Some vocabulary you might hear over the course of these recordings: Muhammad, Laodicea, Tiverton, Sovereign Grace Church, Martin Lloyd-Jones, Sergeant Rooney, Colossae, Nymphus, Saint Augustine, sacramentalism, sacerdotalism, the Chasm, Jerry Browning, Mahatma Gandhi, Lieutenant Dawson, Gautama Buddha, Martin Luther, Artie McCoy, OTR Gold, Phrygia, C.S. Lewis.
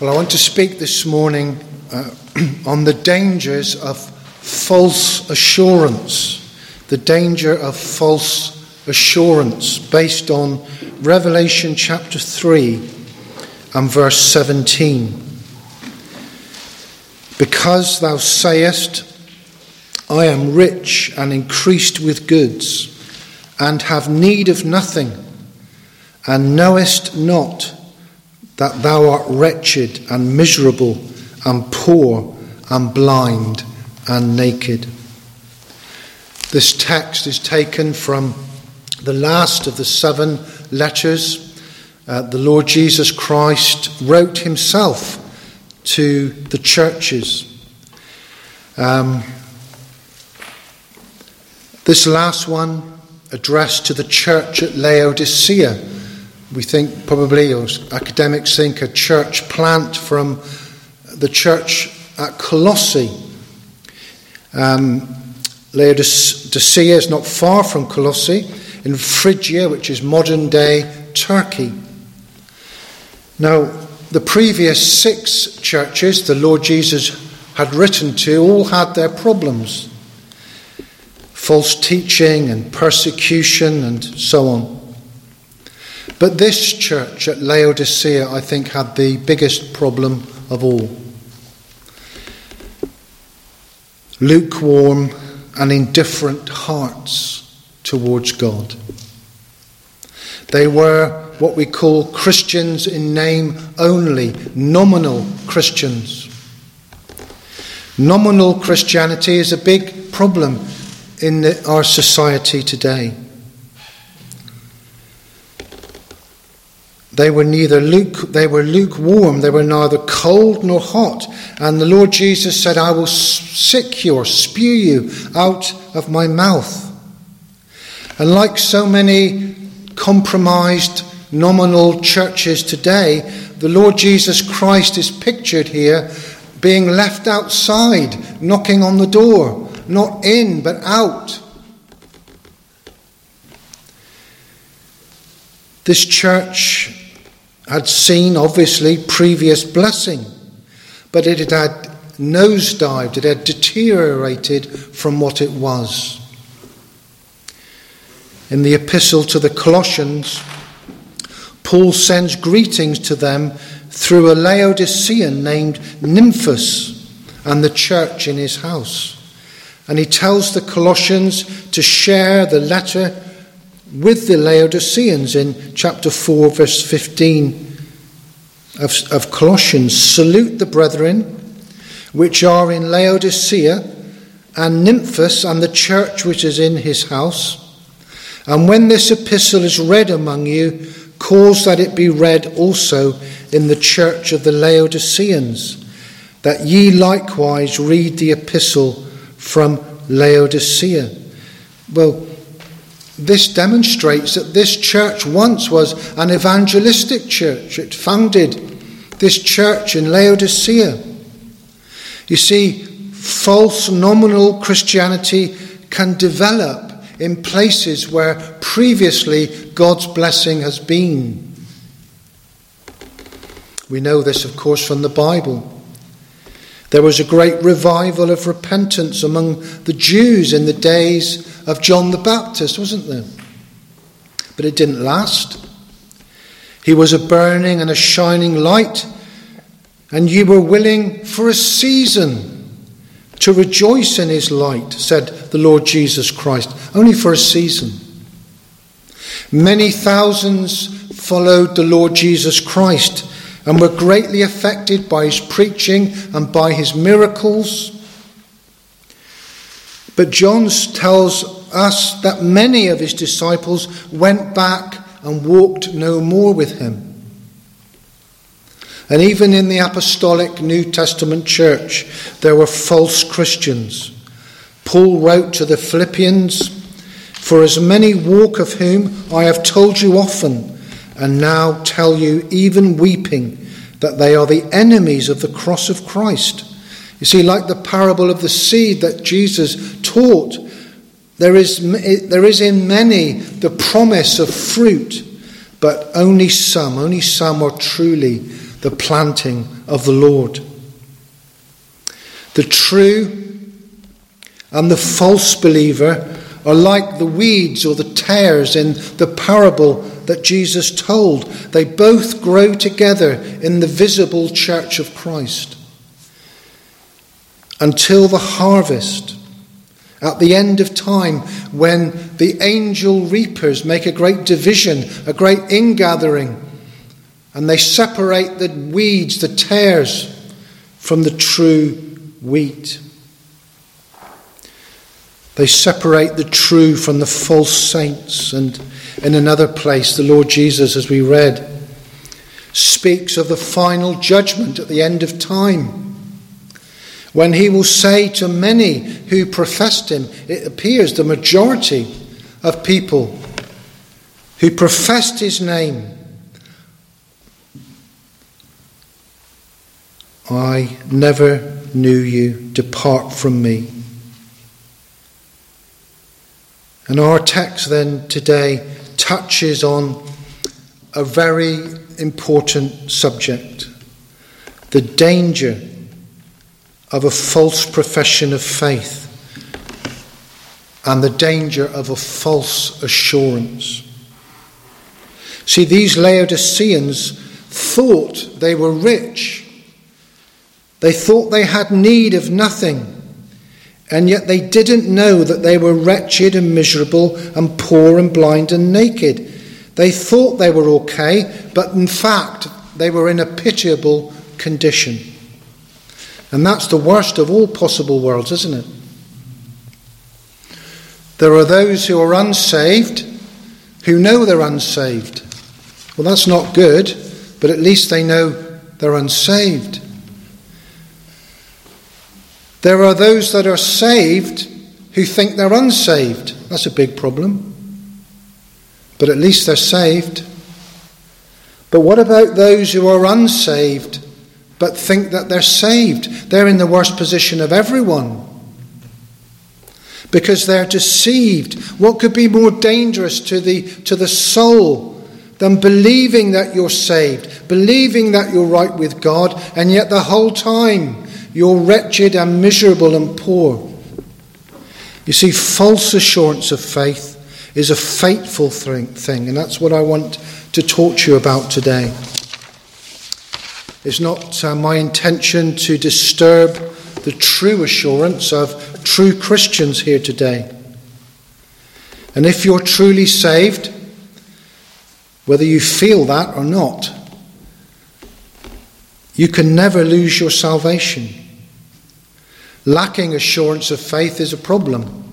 Well, I want to speak this morning on the dangers of false assurance, the danger of false assurance, based on Revelation chapter 3 and verse 17. Because thou sayest, I am rich and increased with goods, and have need of nothing, and knowest not that thou art wretched and miserable and poor and blind and naked. This text is taken from the last of the seven letters the Lord Jesus Christ wrote himself to the churches. This last one addressed to the church at Laodicea. We think probably, or academics think, a church plant from the church at Colossae. Laodicea is not far from Colossae, in Phrygia, which is modern-day Turkey. Now, the previous six churches the Lord Jesus had written to all had their problems. False teaching and persecution and so on. But this church at Laodicea, I think, had the biggest problem of all. Lukewarm and indifferent hearts towards God. They were what we call Christians in name only, nominal Christians. Nominal Christianity is a big problem in our society today. They were lukewarm, they were neither cold nor hot. And the Lord Jesus said, I will sick you or spew you out of my mouth. And like so many compromised nominal churches today, the Lord Jesus Christ is pictured here being left outside, knocking on the door, not in but out. This church had seen, obviously, previous blessing, but it had nosedived, it had deteriorated from what it was. In the epistle to the Colossians, Paul sends greetings to them through a Laodicean named Nymphus and the church in his house. And he tells the Colossians to share the letter with the Laodiceans in chapter 4 verse 15 of Colossians. Salute the brethren which are in Laodicea and Nymphus and the church which is in his house. And when this epistle is read among you, cause that it be read also in the church of the Laodiceans, that ye likewise read the epistle from Laodicea. Well, this demonstrates that this church once was an evangelistic church. It founded this church in Laodicea. You see, false nominal Christianity can develop in places where previously God's blessing has been. We know this, of course, from the Bible. There was a great revival of repentance among the Jews in the days of John the Baptist, wasn't there? But it didn't last. He was a burning and a shining light, and you were willing for a season to rejoice in his light, said the Lord Jesus Christ, only for a season. Many thousands followed the Lord Jesus Christ and were greatly affected by his preaching and by his miracles. But John tells us that many of his disciples went back and walked no more with him. And even in the apostolic New Testament church, there were false Christians. Paul wrote to the Philippians, for as many walk of whom I have told you often, and now tell you, even weeping, that they are the enemies of the cross of Christ. You see, like the parable of the seed that Jesus taught, there is in many the promise of fruit, but only some are truly the planting of the Lord. The true and the false believer are like the weeds or the tares in the parable that Jesus told. They both grow together in the visible church of Christ until the harvest at the end of time, when the angel reapers make a great division, a great ingathering, and they separate the weeds, the tares, from the true wheat. They separate the true from the false saints. And in another place, the Lord Jesus, as we read, speaks of the final judgment at the end of time, when he will say to many who professed him, it appears the majority of people who professed his name, I never knew you, depart from me. And our text then today touches on a very important subject, the danger of a false profession of faith and the danger of a false assurance. See, these Laodiceans thought they were rich. They thought they had need of nothing. And yet they didn't know that they were wretched and miserable and poor and blind and naked. They thought they were okay, but in fact they were in a pitiable condition. And that's the worst of all possible worlds, isn't it? There are those who are unsaved who know they're unsaved. Well, that's not good, but at least they know they're unsaved. There are those that are saved who think they're unsaved. That's a big problem. But at least they're saved. But what about those who are unsaved but think that they're saved? They're in the worst position of everyone, because they're deceived. What could be more dangerous to the soul than believing that you're saved, believing that you're right with God, and yet the whole time you're wretched and miserable and poor? You see, false assurance of faith is a fateful thing, and that's what I want to talk to you about today. It's not my intention to disturb the true assurance of true Christians here today. And if you're truly saved, whether you feel that or not, you can never lose your salvation. Lacking assurance of faith is a problem,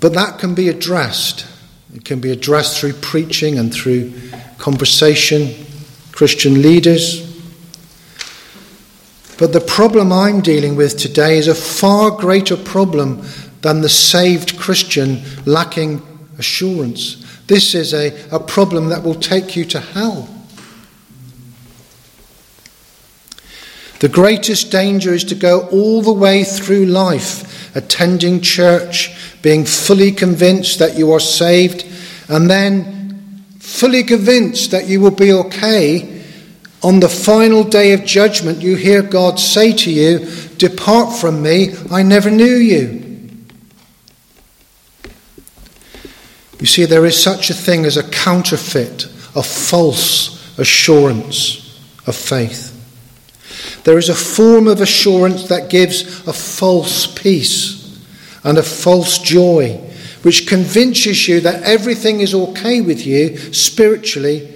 but that can be addressed. It can be addressed through preaching and through conversation, Christian leaders. But the problem I'm dealing with today is a far greater problem than the saved Christian lacking assurance. This is a problem that will take you to hell. The greatest danger is to go all the way through life attending church, being fully convinced that you are saved, and then fully convinced that you will be okay, on the final day of judgment you hear God say to you, depart from me, I never knew you. You see, there is such a thing as a counterfeit, a false assurance of faith. There is a form of assurance that gives a false peace and a false joy, which convinces you that everything is okay with you spiritually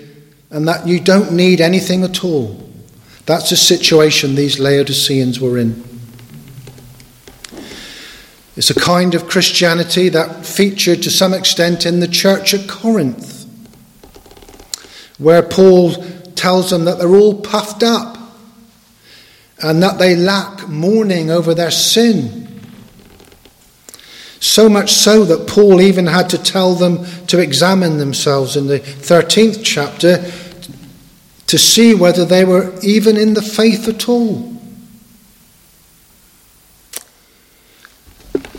and that you don't need anything at all. That's the situation these Laodiceans were in. It's a kind of Christianity that featured to some extent in the church at Corinth, where Paul tells them that they're all puffed up and that they lack mourning over their sin. So much so that Paul even had to tell them to examine themselves in the 13th chapter to see whether they were even in the faith at all.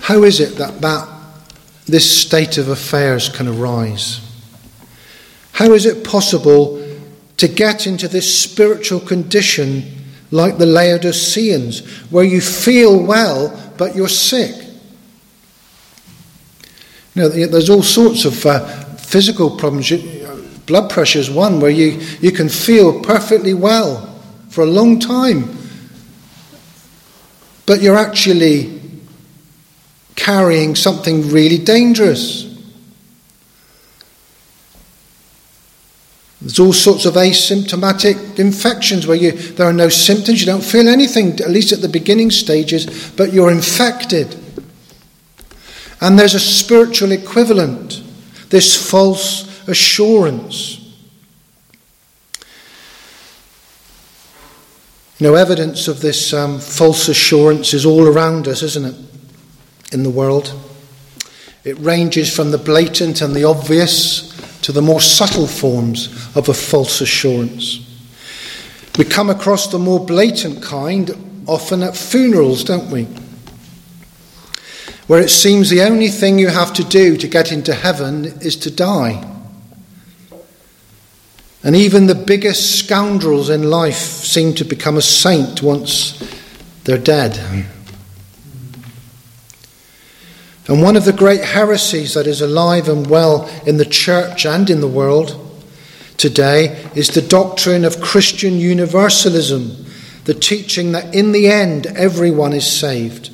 How is it that this state of affairs can arise? How is it possible to get into this spiritual condition like the Laodiceans, where you feel well but you're sick. You know, there's all sorts of physical problems. Blood pressure is one where you can feel perfectly well for a long time, but you're actually carrying something really dangerous. There's all sorts of asymptomatic infections where there are no symptoms, you don't feel anything, at least at the beginning stages, but you're infected. And there's a spiritual equivalent, this false assurance. You know, evidence of this false assurance is all around us, isn't it, in the world? It ranges from the blatant and the obvious to the more subtle forms of a false assurance. We come across the more blatant kind often at funerals, don't we? Where it seems the only thing you have to do to get into heaven is to die. And even the biggest scoundrels in life seem to become a saint once they're dead. And one of the great heresies that is alive and well in the church and in the world today is the doctrine of Christian universalism, the teaching that in the end everyone is saved.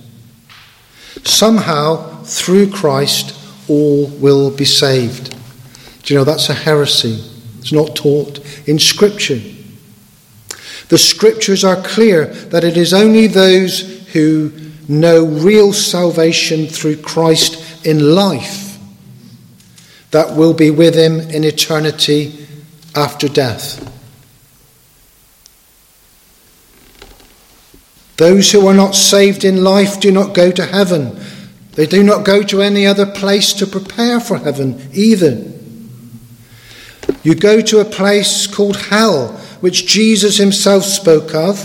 Somehow, through Christ, all will be saved. Do you know, that's a heresy. It's not taught in Scripture. The Scriptures are clear that it is only those who know real salvation through Christ in life that will be with him in eternity after death. Those who are not saved in life do not go to heaven. They do not go to any other place to prepare for heaven either. You go to a place called hell, which Jesus himself spoke of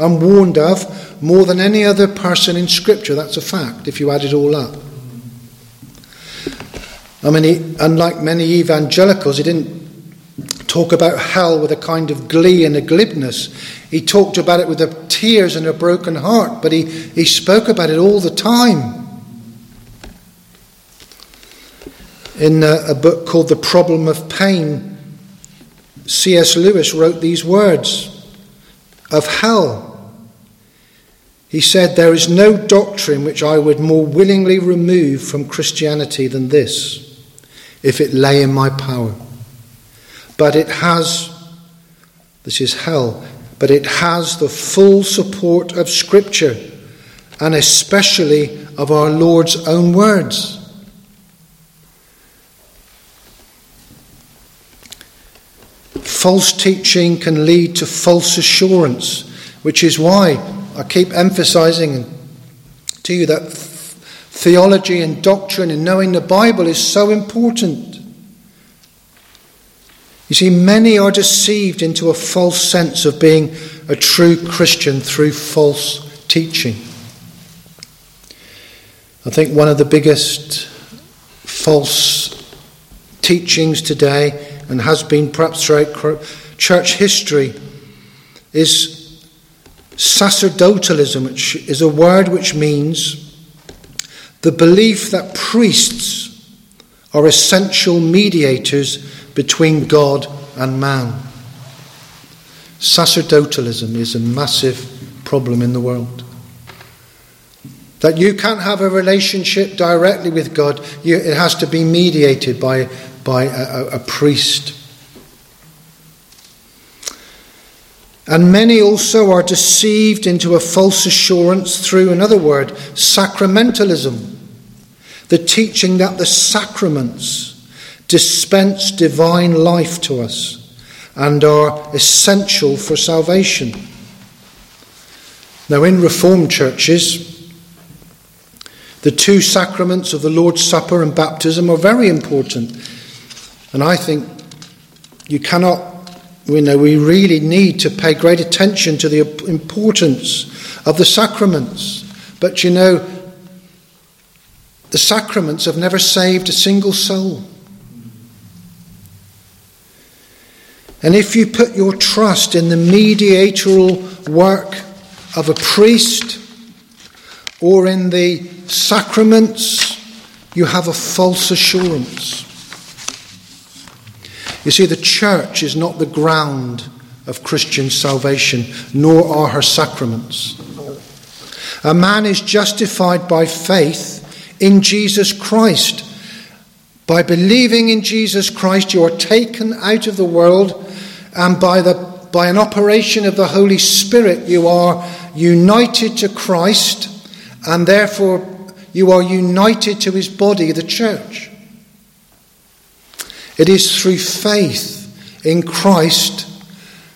and warned of, more than any other person in Scripture. That's a fact, if you add it all up. I mean, unlike many evangelicals, he didn't talk about hell with a kind of glee and a glibness. He talked about it with the tears and a broken heart, but he spoke about it all the time. In a book called The Problem of Pain, C.S. Lewis wrote these words of hell. He said, "There is no doctrine which I would more willingly remove from Christianity than this, if it lay in my power. But it has," this is hell, "but it has the full support of Scripture, and especially of our Lord's own words." False teaching can lead to false assurance, which is why I keep emphasizing to you that theology and doctrine and knowing the Bible is so important. You see, many are deceived into a false sense of being a true Christian through false teaching. I think one of the biggest false teachings today, and has been perhaps throughout church history, is sacerdotalism, which is a word which means the belief that priests are essential mediators between God and man. Sacerdotalism is a massive problem in the world. That you can't have a relationship directly with God, it has to be mediated by a priest. And many also are deceived into a false assurance through another word, sacramentalism, the teaching that the sacraments dispense divine life to us and are essential for salvation. Now, in Reformed churches, the two sacraments of the Lord's Supper and baptism are very important. And I think you cannot We know we really need to pay great attention to the importance of the sacraments. But you know, the sacraments have never saved a single soul. And if you put your trust in the mediatorial work of a priest or in the sacraments, you have a false assurance. You see, the church is not the ground of Christian salvation, nor are her sacraments. A man is justified by faith in Jesus Christ. By believing in Jesus Christ, you are taken out of the world, and by an operation of the Holy Spirit, you are united to Christ, and therefore you are united to his body, the church. It is through faith in Christ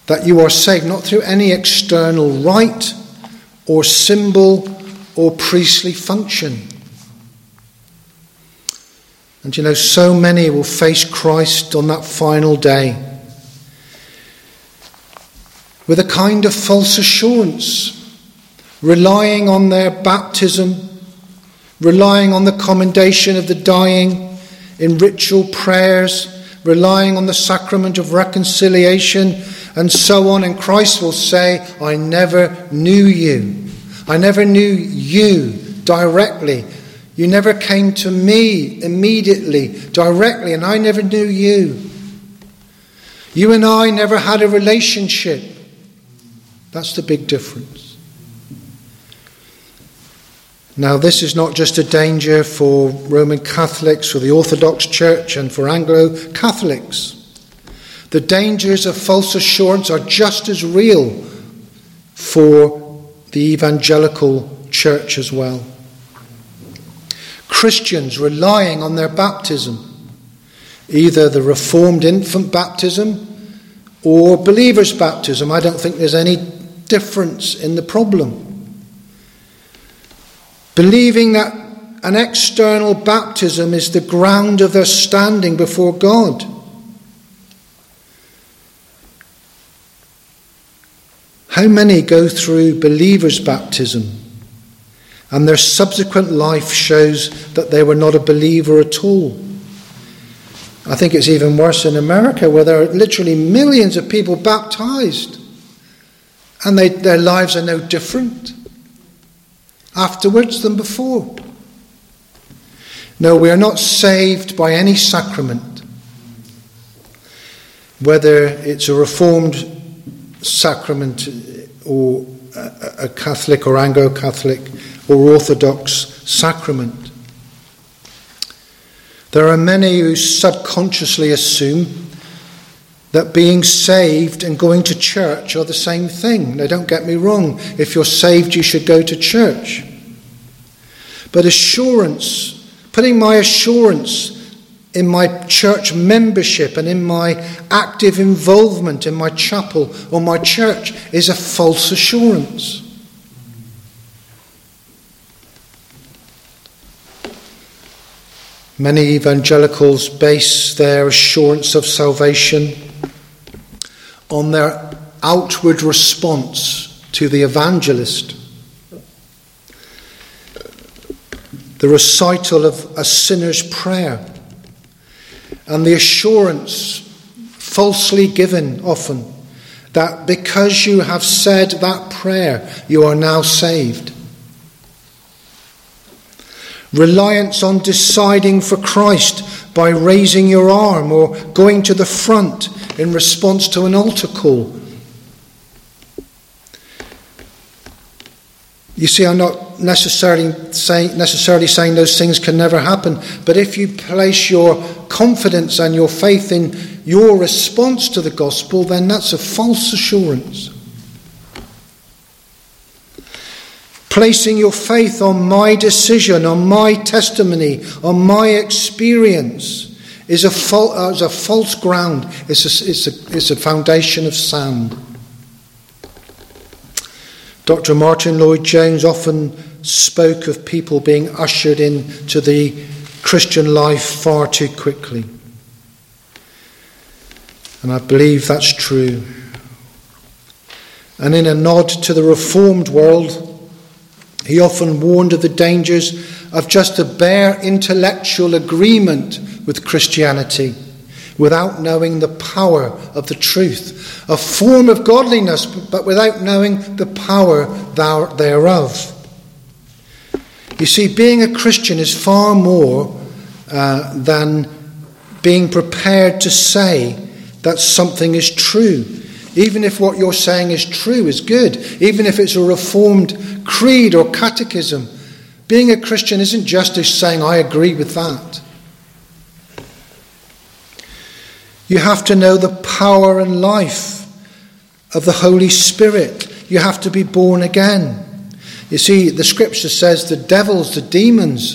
that you are saved, not through any external rite or symbol or priestly function. And you know, so many will face Christ on that final day with a kind of false assurance, relying on their baptism, relying on the commendation of the dying in ritual prayers, relying on the sacrament of reconciliation, and so on. And Christ will say, I never knew you. I never knew you directly. You never came to me immediately, directly, and I never knew you. You and I never had a relationship. That's the big difference. Now, this is not just a danger for Roman Catholics, for the Orthodox Church, and for Anglo-Catholics. The dangers of false assurance are just as real for the evangelical church as well. Christians relying on their baptism, either the Reformed infant baptism or believer's baptism. I don't think there's any difference in the problem. Believing that an external baptism is the ground of their standing before God. How many go through believer's baptism? And their subsequent life shows that they were not a believer at all. I think it's even worse in America, where there are literally millions of people baptized. And their lives are no different afterwards than before. No, we are not saved by any sacrament. Whether it's a Reformed sacrament or a Catholic or Anglo-Catholic or Orthodox sacrament. There are many who subconsciously assume that being saved and going to church are the same thing. Now, don't get me wrong. If you're saved, you should go to church. But assurance, putting my assurance in my church membership and in my active involvement in my chapel or my church, is a false assurance. Many evangelicals base their assurance of salvation on their outward response to the evangelist. The recital of a sinner's prayer and the assurance, falsely given often, that because you have said that prayer, you are now saved. Reliance on deciding for Christ by raising your arm or going to the front in response to an altar call. You see, I'm not necessarily saying those things can never happen, but if you place your confidence and your faith in your response to the gospel, then that's a false assurance. Placing your faith on my decision, on my testimony, on my experience is a false ground. It's a foundation of sand. Dr. Martin Lloyd-Jones often spoke of people being ushered into the Christian life far too quickly. And I believe that's true. And in a nod to the Reformed world, he often warned of the dangers of just a bare intellectual agreement with Christianity, without knowing the power of the truth, a form of godliness, but without knowing the power thereof. You see, being a Christian is far more than being prepared to say that something is true, even if what you're saying is true, is good, even if it's a reformed creed or catechism. Being a Christian isn't just saying, I agree with that. You have to know the power and life of the Holy Spirit. You have to be born again. You see, the scripture says the devils, the demons,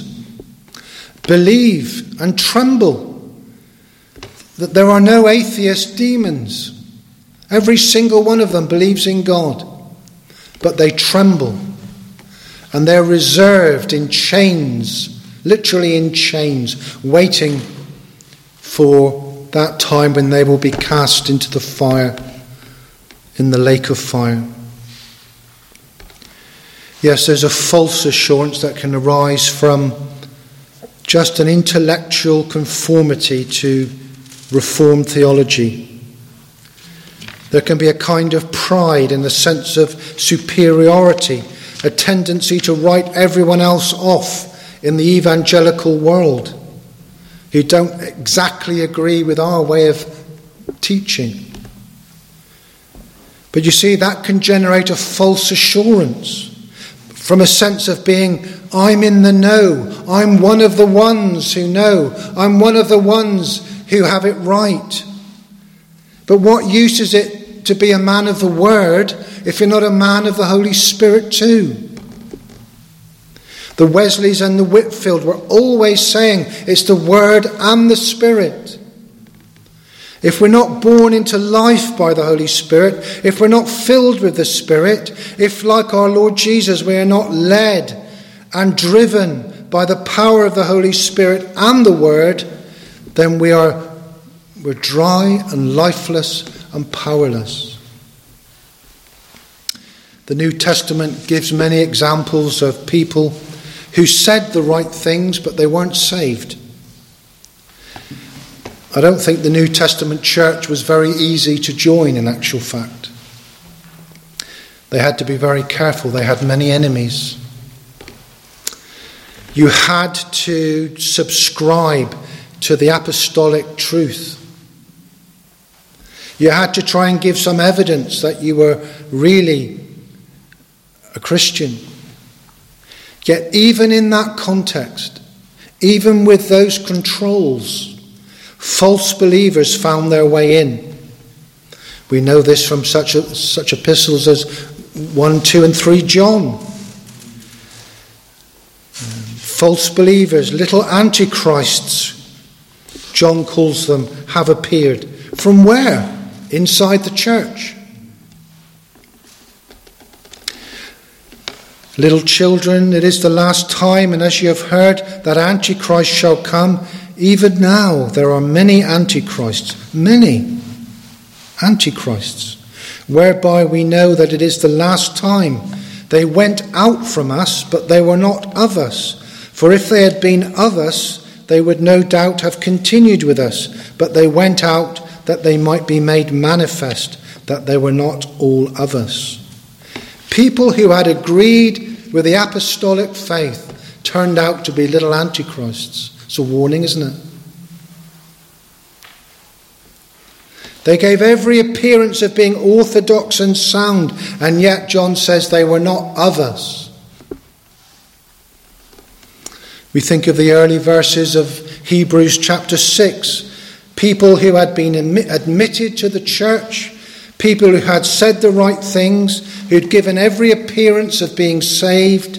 believe and tremble. That there are no atheist demons. Every single one of them believes in God, but they tremble, and they're reserved in chains, literally in chains, waiting for that time when they will be cast into the fire, in the lake of fire. Yes, there's a false assurance that can arise from just an intellectual conformity to Reformed theology. There can be a kind of pride and a sense of superiority, a tendency to write everyone else off in the evangelical world who don't exactly agree with our way of teaching. But you see, that can generate a false assurance from a sense of being, I'm in the know, I'm one of the ones who know, I'm one of the ones who have it right. But what use is it to be a man of the Word if you're not a man of the Holy Spirit too? The Wesleys and the Whitfield were always saying it's the Word and the Spirit. If we're not born into life by the Holy Spirit, if we're not filled with the Spirit, if like our Lord Jesus we are not led and driven by the power of the Holy Spirit and the Word, then we're dry and lifeless and powerless. The New Testament gives many examples of people who said the right things, but they weren't saved. I don't think the New Testament church was very easy to join, in actual fact. They had to be very careful. They had many enemies. You had to subscribe to the apostolic truth. You had to try and give some evidence that you were really a Christian. Yet even in that context, even with those controls, false believers found their way in. We know this from such epistles as 1, 2 and 3 John. False believers, little antichrists, John calls them, have appeared. From where? Inside the church. Little children, it is the last time, and as you have heard, that Antichrist shall come. Even now there are many Antichrists, whereby we know that it is the last time. They went out from us, but they were not of us. For if they had been of us, they would no doubt have continued with us, but they went out that they might be made manifest, that they were not all of us. People who had agreed with the apostolic faith turned out to be little antichrists. It's a warning, isn't it? They gave every appearance of being orthodox and sound, and yet John says they were not of us. We think of the early verses of Hebrews chapter 6. People who had been admitted to the church, people who had said the right things, who'd given every appearance of being saved,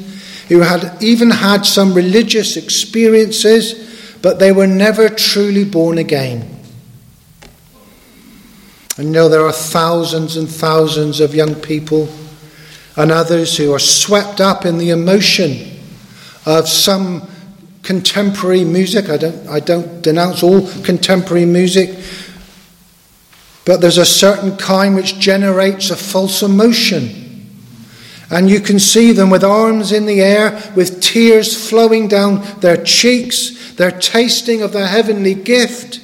who had even had some religious experiences, but they were never truly born again. And you know, there are thousands and thousands of young people and others who are swept up in the emotion of some contemporary music. I don't denounce all contemporary music, but there's a certain kind which generates a false emotion, and you can see them with arms in the air, with tears flowing down their cheeks. They're tasting of the heavenly gift,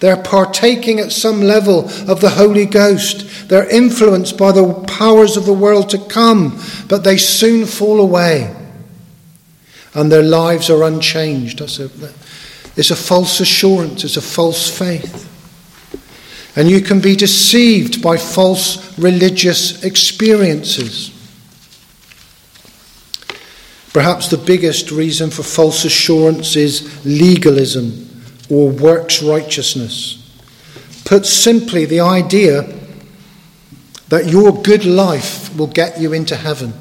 They're partaking at some level of the Holy Ghost. They're influenced by the powers of the world to come, but they soon fall away. And their lives are unchanged. It's a false assurance. It's a false faith. And you can be deceived by false religious experiences. Perhaps the biggest reason for false assurance is legalism, or works righteousness. Put simply, the idea that your good life will get you into heaven.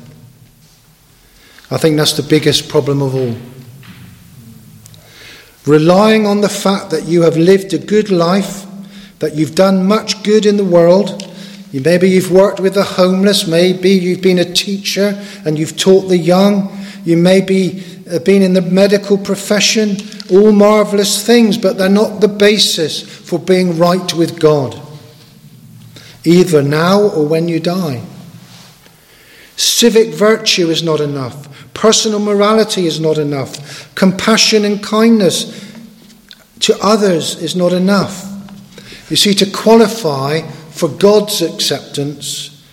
I think that's the biggest problem of all. Relying on the fact that you have lived a good life, that you've done much good in the world, maybe you've worked with the homeless, maybe you've been a teacher and you've taught the young, you may be been in the medical profession, all marvellous things, but they're not the basis for being right with God, either now or when you die. Civic virtue is not enough. Personal morality is not enough. Compassion and kindness to others is not enough. You see, to qualify for God's acceptance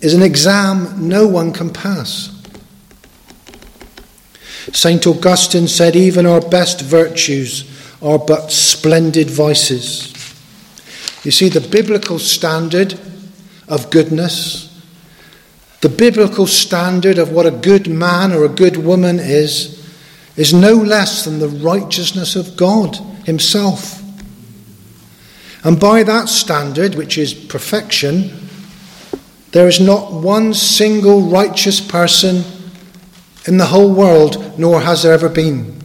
is an exam no one can pass. Saint Augustine said, even our best virtues are but splendid vices. You see, the biblical standard of goodness, the biblical standard of what a good man or a good woman is no less than the righteousness of God himself. And by that standard, which is perfection, there is not one single righteous person in the whole world, nor has there ever been.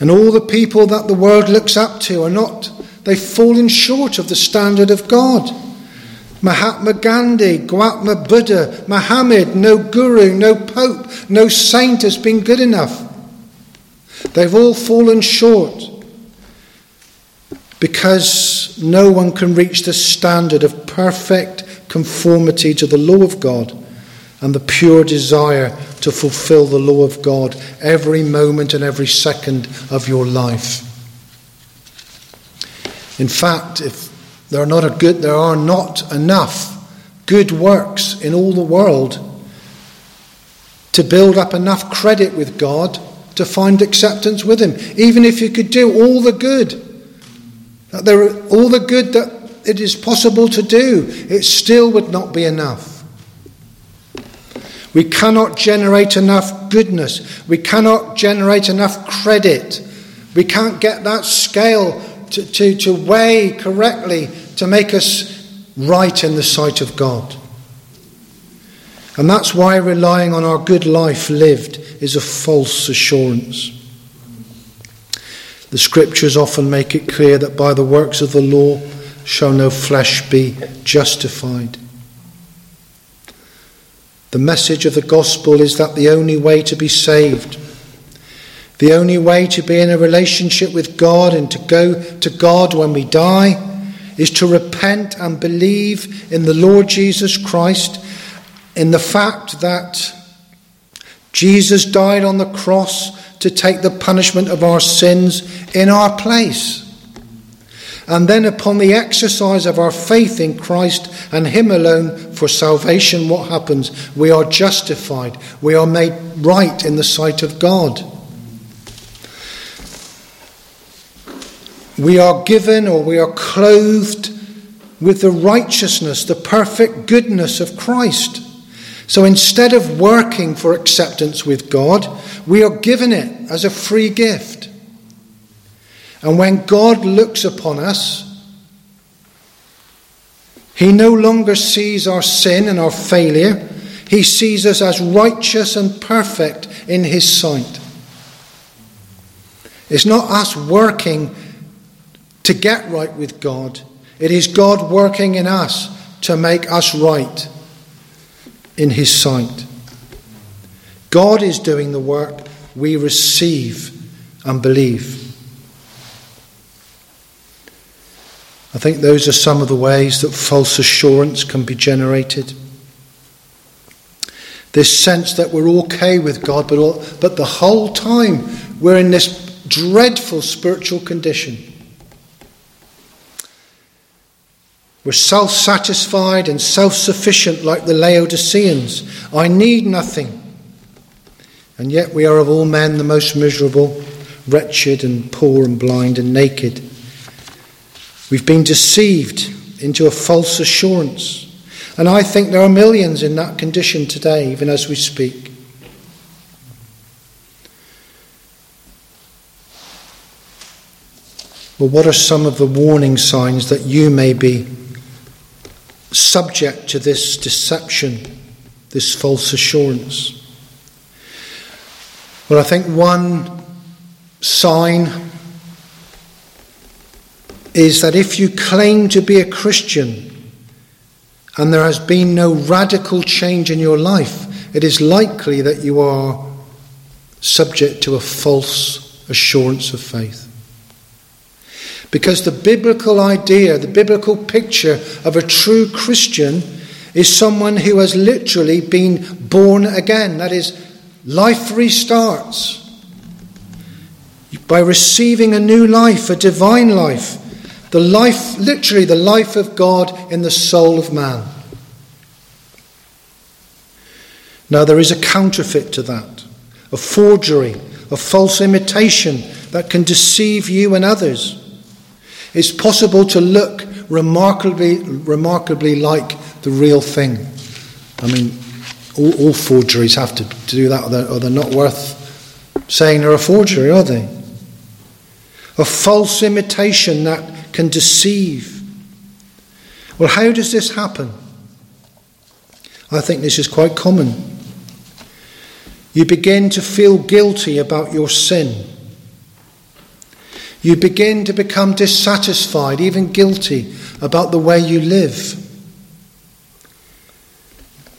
And all the people that the world looks up to are not, they've fallen short of the standard of God. Mahatma Gandhi, Gautama Buddha, Muhammad, no guru, no pope, no saint has been good enough. They've all fallen short because no one can reach the standard of perfect conformity to the law of God and the pure desire to fulfill the law of God every moment and every second of your life. In fact, if there are not enough good works in all the world to build up enough credit with God to find acceptance with Him. Even if you could do all the good that it is possible to do, it still would not be enough. We cannot generate enough goodness. We cannot generate enough credit. We can't get that scale to weigh correctly to make us right in the sight of God. And that's why relying on our good life lived is a false assurance. The scriptures often make it clear that by the works of the law shall no flesh be justified. The message of the gospel is that the only way to be saved, the only way to be in a relationship with God and to go to God when we die, is to repent and believe in the Lord Jesus Christ, in the fact that Jesus died on the cross to take the punishment of our sins in our place. And then upon the exercise of our faith in Christ and Him alone for salvation, what happens? We are justified. We are made right in the sight of God. We are given, or we are clothed with the righteousness, the perfect goodness of Christ. So instead of working for acceptance with God, we are given it as a free gift. And when God looks upon us, He no longer sees our sin and our failure. He sees us as righteous and perfect in His sight. It's not us working to get right with God. It is God working in us to make us right in His sight. God is doing the work. We receive and believe. I think those are some of the ways that false assurance can be generated. This sense that we're okay with God, but the whole time we're in this dreadful spiritual condition. We're self-satisfied and self-sufficient like the Laodiceans. I need nothing. And yet we are of all men the most miserable, wretched and poor and blind and naked. We've been deceived into a false assurance. And I think there are millions in that condition today, even as we speak. Well, what are some of the warning signs that you may be subject to this deception, this false assurance? Well, I think one sign is that if you claim to be a Christian and there has been no radical change in your life, it is likely that you are subject to a false assurance of faith. Because the biblical idea, the biblical picture of a true Christian is someone who has literally been born again. That is, life restarts. By receiving a new life, a divine life. The life, literally the life of God in the soul of man. Now there is a counterfeit to that. A forgery, a false imitation that can deceive you and others. It's possible to look remarkably like the real thing. I mean, all forgeries have to do that, or they're not worth saying they're a forgery, are they? A false imitation that can deceive. Well, how does this happen? I think this is quite common. You begin to feel guilty about your sin. You begin to become dissatisfied, even guilty, about the way you live.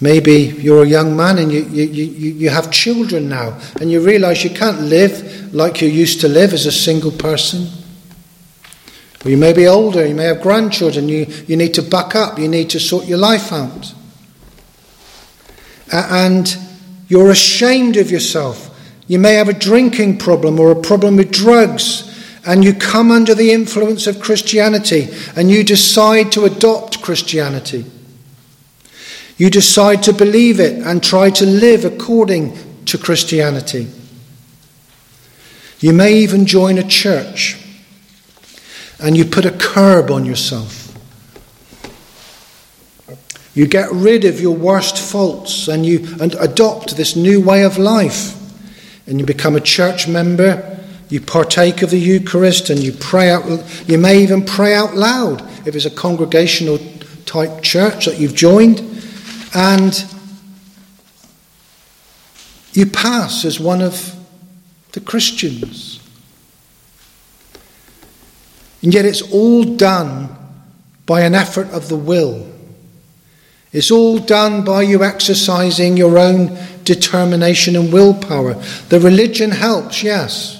Maybe you're a young man and you have children now, and you realise you can't live like you used to live as a single person. Or you may be older, you may have grandchildren, you need to buck up, you need to sort your life out. And you're ashamed of yourself. You may have a drinking problem or a problem with drugs. And you come under the influence of Christianity and you decide to adopt Christianity. You decide to believe it and try to live according to Christianity. You may even join a church and you put a curb on yourself. You get rid of your worst faults and you adopt this new way of life. And you become a church member. You partake of the Eucharist and you pray out. You may even pray out loud if it's a congregational type church that you've joined. And you pass as one of the Christians. And yet it's all done by an effort of the will. It's all done by you exercising your own determination and willpower. The religion helps, yes.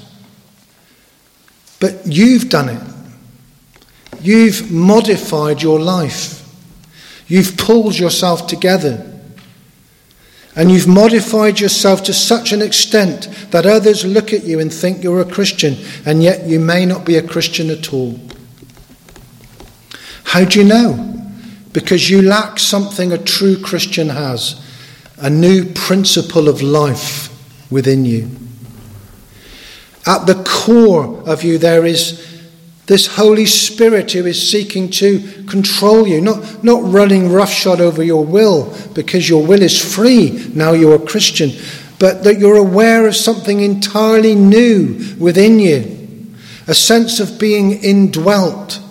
But you've done it. You've modified your life. You've pulled yourself together. And you've modified yourself to such an extent that others look at you and think you're a Christian, and yet you may not be a Christian at all. How do you know? Because you lack something a true Christian has, a new principle of life within you. At the core of you there is this Holy Spirit who is seeking to control you, not running roughshod over your will, because your will is free now you're a Christian, but that you're aware of something entirely new within you, a sense of being indwelt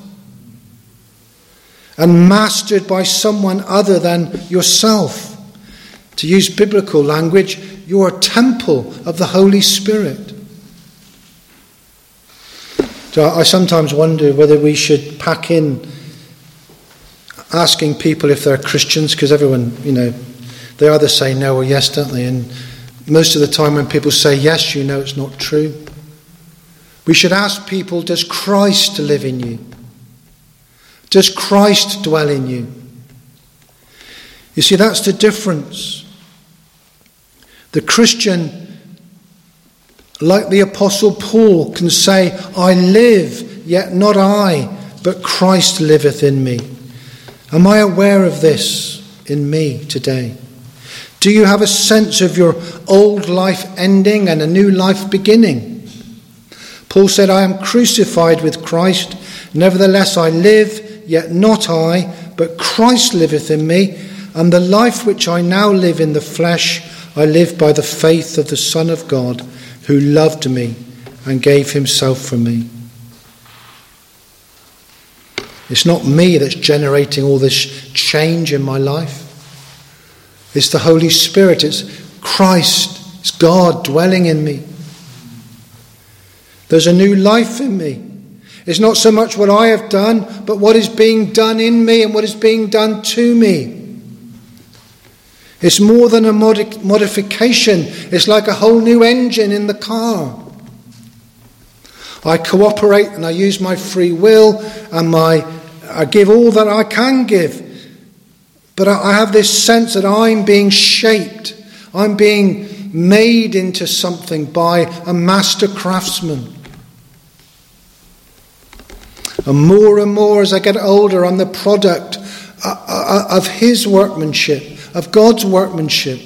and mastered by someone other than yourself. To use biblical language, you're a temple of the Holy Spirit. So I sometimes wonder whether we should pack in asking people if they're Christians, because everyone, they either say no or yes, don't they? And most of the time when people say yes, you know it's not true. We should ask people, does Christ live in you? Does Christ dwell in you? You see, that's the difference. The Christian Like the Apostle Paul can say, I live, yet not I, but Christ liveth in me. Am I aware of this in me today? Do you have a sense of your old life ending and a new life beginning? Paul said, I am crucified with Christ, nevertheless I live, yet not I, but Christ liveth in me, and the life which I now live in the flesh, I live by the faith of the Son of God, who loved me and gave himself for me. It's not me that's generating all this change in my life. It's the Holy Spirit, it's Christ, it's God dwelling in me. There's a new life in me. It's not so much what I have done, but what is being done in me and what is being done to me. It's more than a modification. It's like a whole new engine in the car. I cooperate and I use my free will and I give all that I can give. But I have this sense that I'm being shaped. I'm being made into something by a master craftsman. And more as I get older, I'm the product of his workmanship, of God's workmanship.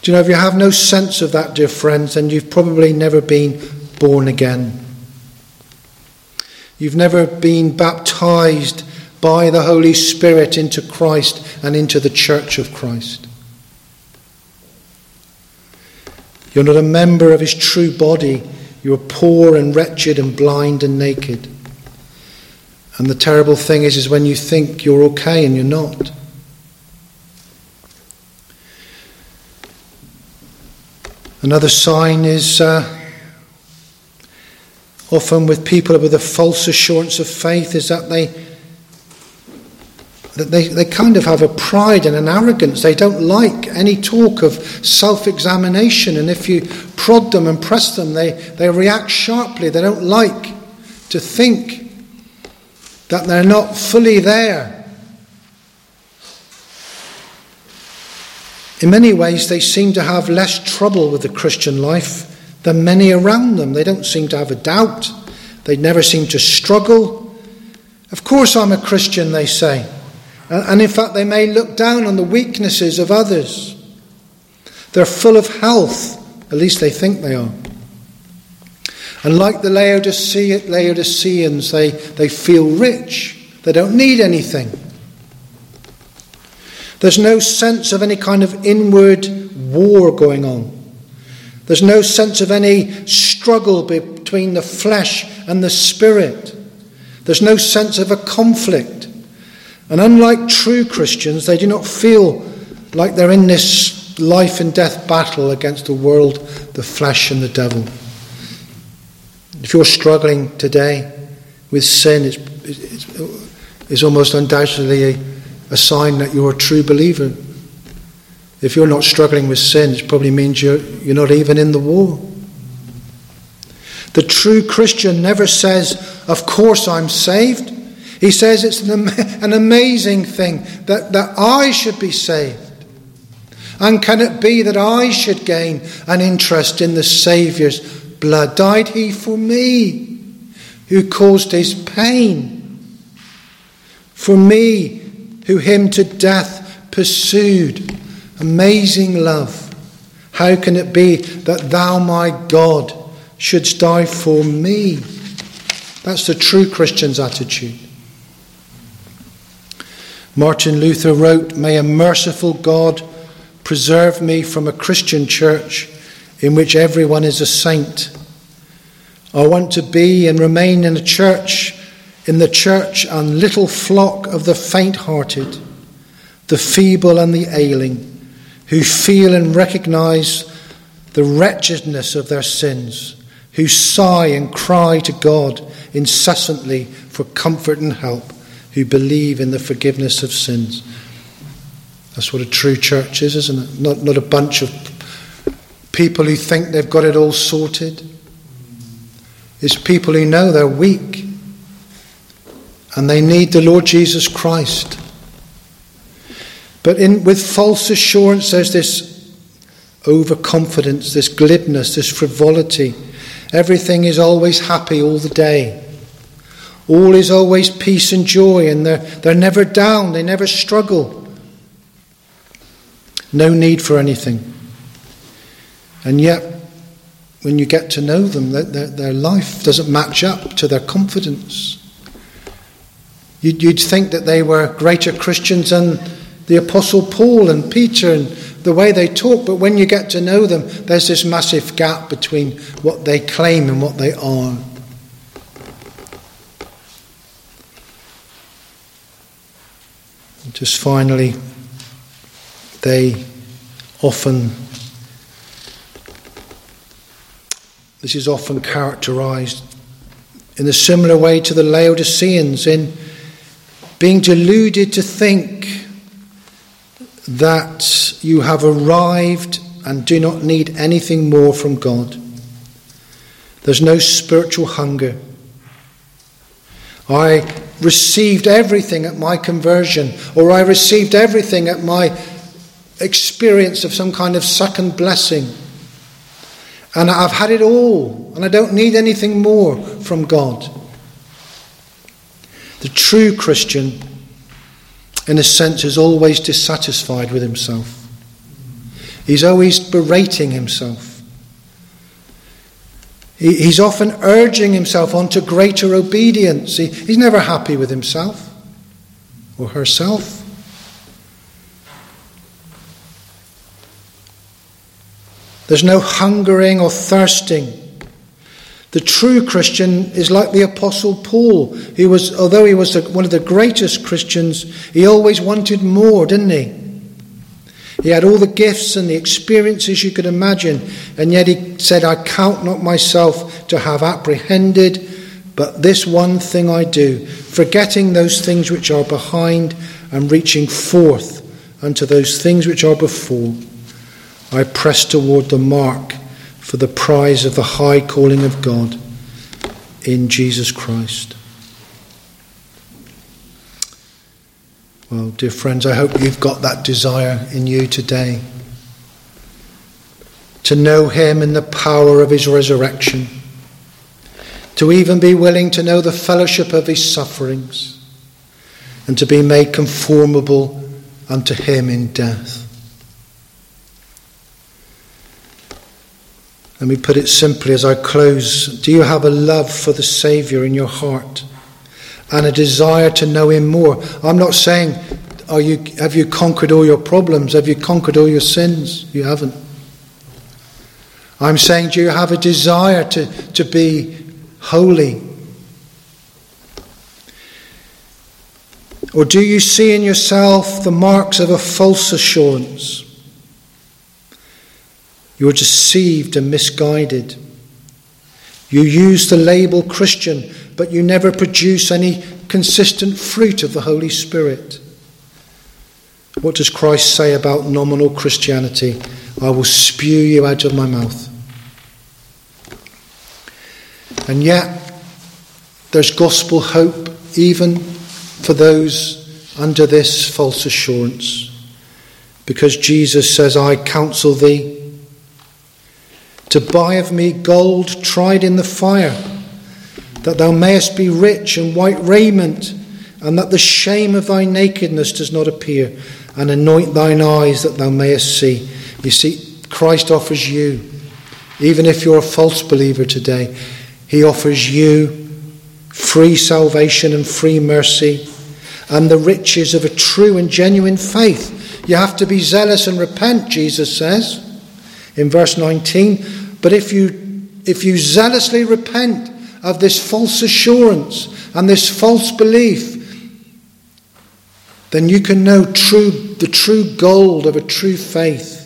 Do you know, if you have no sense of that, dear friends, then you've probably never been born again. You've never been baptized by the Holy Spirit into Christ and into the Church of Christ. You're not a member of his true body. You're poor and wretched and blind and naked. And the terrible thing is when you think you're okay and you're not. Another sign is often with people with a false assurance of faith is that they kind of have a pride and an arrogance. They don't like any talk of self-examination, and if you prod them and press them, they react sharply. They don't like to think that they're not fully there. In many ways, they seem to have less trouble with the Christian life than many around them. They don't seem to have a doubt. They never seem to struggle. Of course I'm a Christian, they say. And in fact, they may look down on the weaknesses of others. They're full of health, at least they think they are. And like the Laodiceans, they feel rich. They don't need anything. There's no sense of any kind of inward war going on. There's no sense of any struggle between the flesh and the spirit. There's no sense of a conflict. And unlike true Christians, they do not feel like they're in this life and death battle against the world, the flesh and the devil. If you're struggling today with sin, it's almost undoubtedly a sign that you're a true believer. If you're not struggling with sin, it probably means you're not even in the war. The true Christian never says, of course I'm saved. He says it's an amazing thing that I should be saved. And can it be that I should gain an interest in the Saviour's blood? Died he for me, who caused his pain? For me, who him to death pursued. Amazing love. How can it be that thou, my God, shouldst die for me? That's the true Christian's attitude. Martin Luther wrote, May a merciful God preserve me from a Christian church in which everyone is a saint. I want to be and remain in a church in the church and little flock of the faint-hearted, the feeble and the ailing, who feel and recognize the wretchedness of their sins, who sigh and cry to God incessantly for comfort and help, who believe in the forgiveness of sins. That's what a true church is, isn't it? Not a bunch of people who think they've got it all sorted. It's people who know they're weak, and they need the Lord Jesus Christ. But with false assurance, there's this overconfidence, this glibness, this frivolity. Everything is always happy all the day. All is always peace and joy, and they're never down, they never struggle. No need for anything. And yet, when you get to know them, their life doesn't match up to their confidence. You'd think that they were greater Christians than the Apostle Paul and Peter and the way they talk, but when you get to know them, there's this massive gap between what they claim and what they are. Just finally, they often, this is often characterized in a similar way to the Laodiceans in being deluded to think that you have arrived and do not need anything more from God. There's no spiritual hunger. I received everything at my conversion, or I received everything at my experience of some kind of second blessing, and I've had it all, and I don't need anything more from God. The true Christian, in a sense, is always dissatisfied with himself. He's always berating himself. He's often urging himself on to greater obedience. He's never happy with himself or herself. There's no hungering or thirsting. The true Christian is like the Apostle Paul. He was, although he was one of the greatest Christians, he always wanted more, didn't he? He had all the gifts and the experiences you could imagine, and yet he said, I count not myself to have apprehended, but this one thing I do, forgetting those things which are behind and reaching forth unto those things which are before. I press toward the mark for the prize of the high calling of God in Jesus Christ. Well, dear friends, I hope you've got that desire in you today to know him in the power of his resurrection, to even be willing to know the fellowship of his sufferings, and to be made conformable unto him in death. Let me put it simply as I close. Do you have a love for the Saviour in your heart? And a desire to know him more. I'm not saying, have you conquered all your problems? Have you conquered all your sins? You haven't. I'm saying, do you have a desire to be holy? Or do you see in yourself the marks of a false assurance? You're deceived and misguided. You use the label Christian, but you never produce any consistent fruit of the Holy Spirit. What does Christ say about nominal Christianity? I will spew you out of my mouth. And yet, there's gospel hope even for those under this false assurance. Because Jesus says, I counsel thee to buy of me gold tried in the fire, that thou mayest be rich in white raiment, and that the shame of thy nakedness does not appear, and anoint thine eyes that thou mayest see. You see, Christ offers you, even if you're a false believer today, he offers you free salvation and free mercy, and the riches of a true and genuine faith. You have to be zealous and repent, Jesus says, in verse 19. But if you zealously repent of this false assurance and this false belief, then you can know the true gold of a true faith.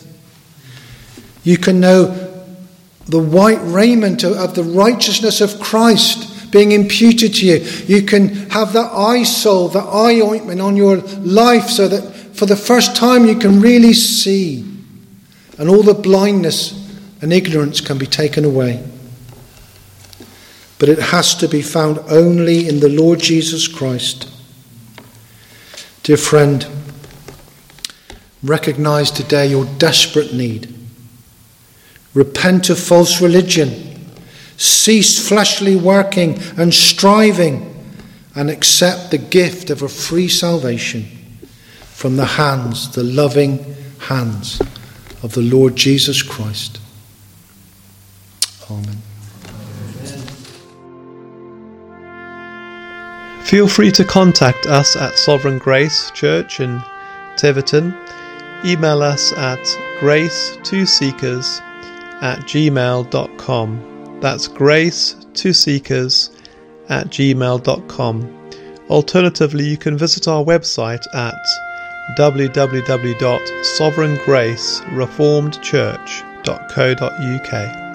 You can know the white raiment of the righteousness of Christ being imputed to you. You can have that eye salve, that eye ointment on your life, so that for the first time you can really see, and all the blindness and ignorance can be taken away. But it has to be found only in the Lord Jesus Christ. Dear friend, recognize today your desperate need Repent of false religion. Cease fleshly working and striving, and accept the gift of a free salvation from the hands, the loving hands of the Lord Jesus Christ. Amen. Feel free to contact us at Sovereign Grace Church in Tiverton. Email us at grace2seekers@gmail.com. That's grace2seekers@gmail.com. Alternatively, you can visit our website at www.sovereigngracereformedchurch.co.uk.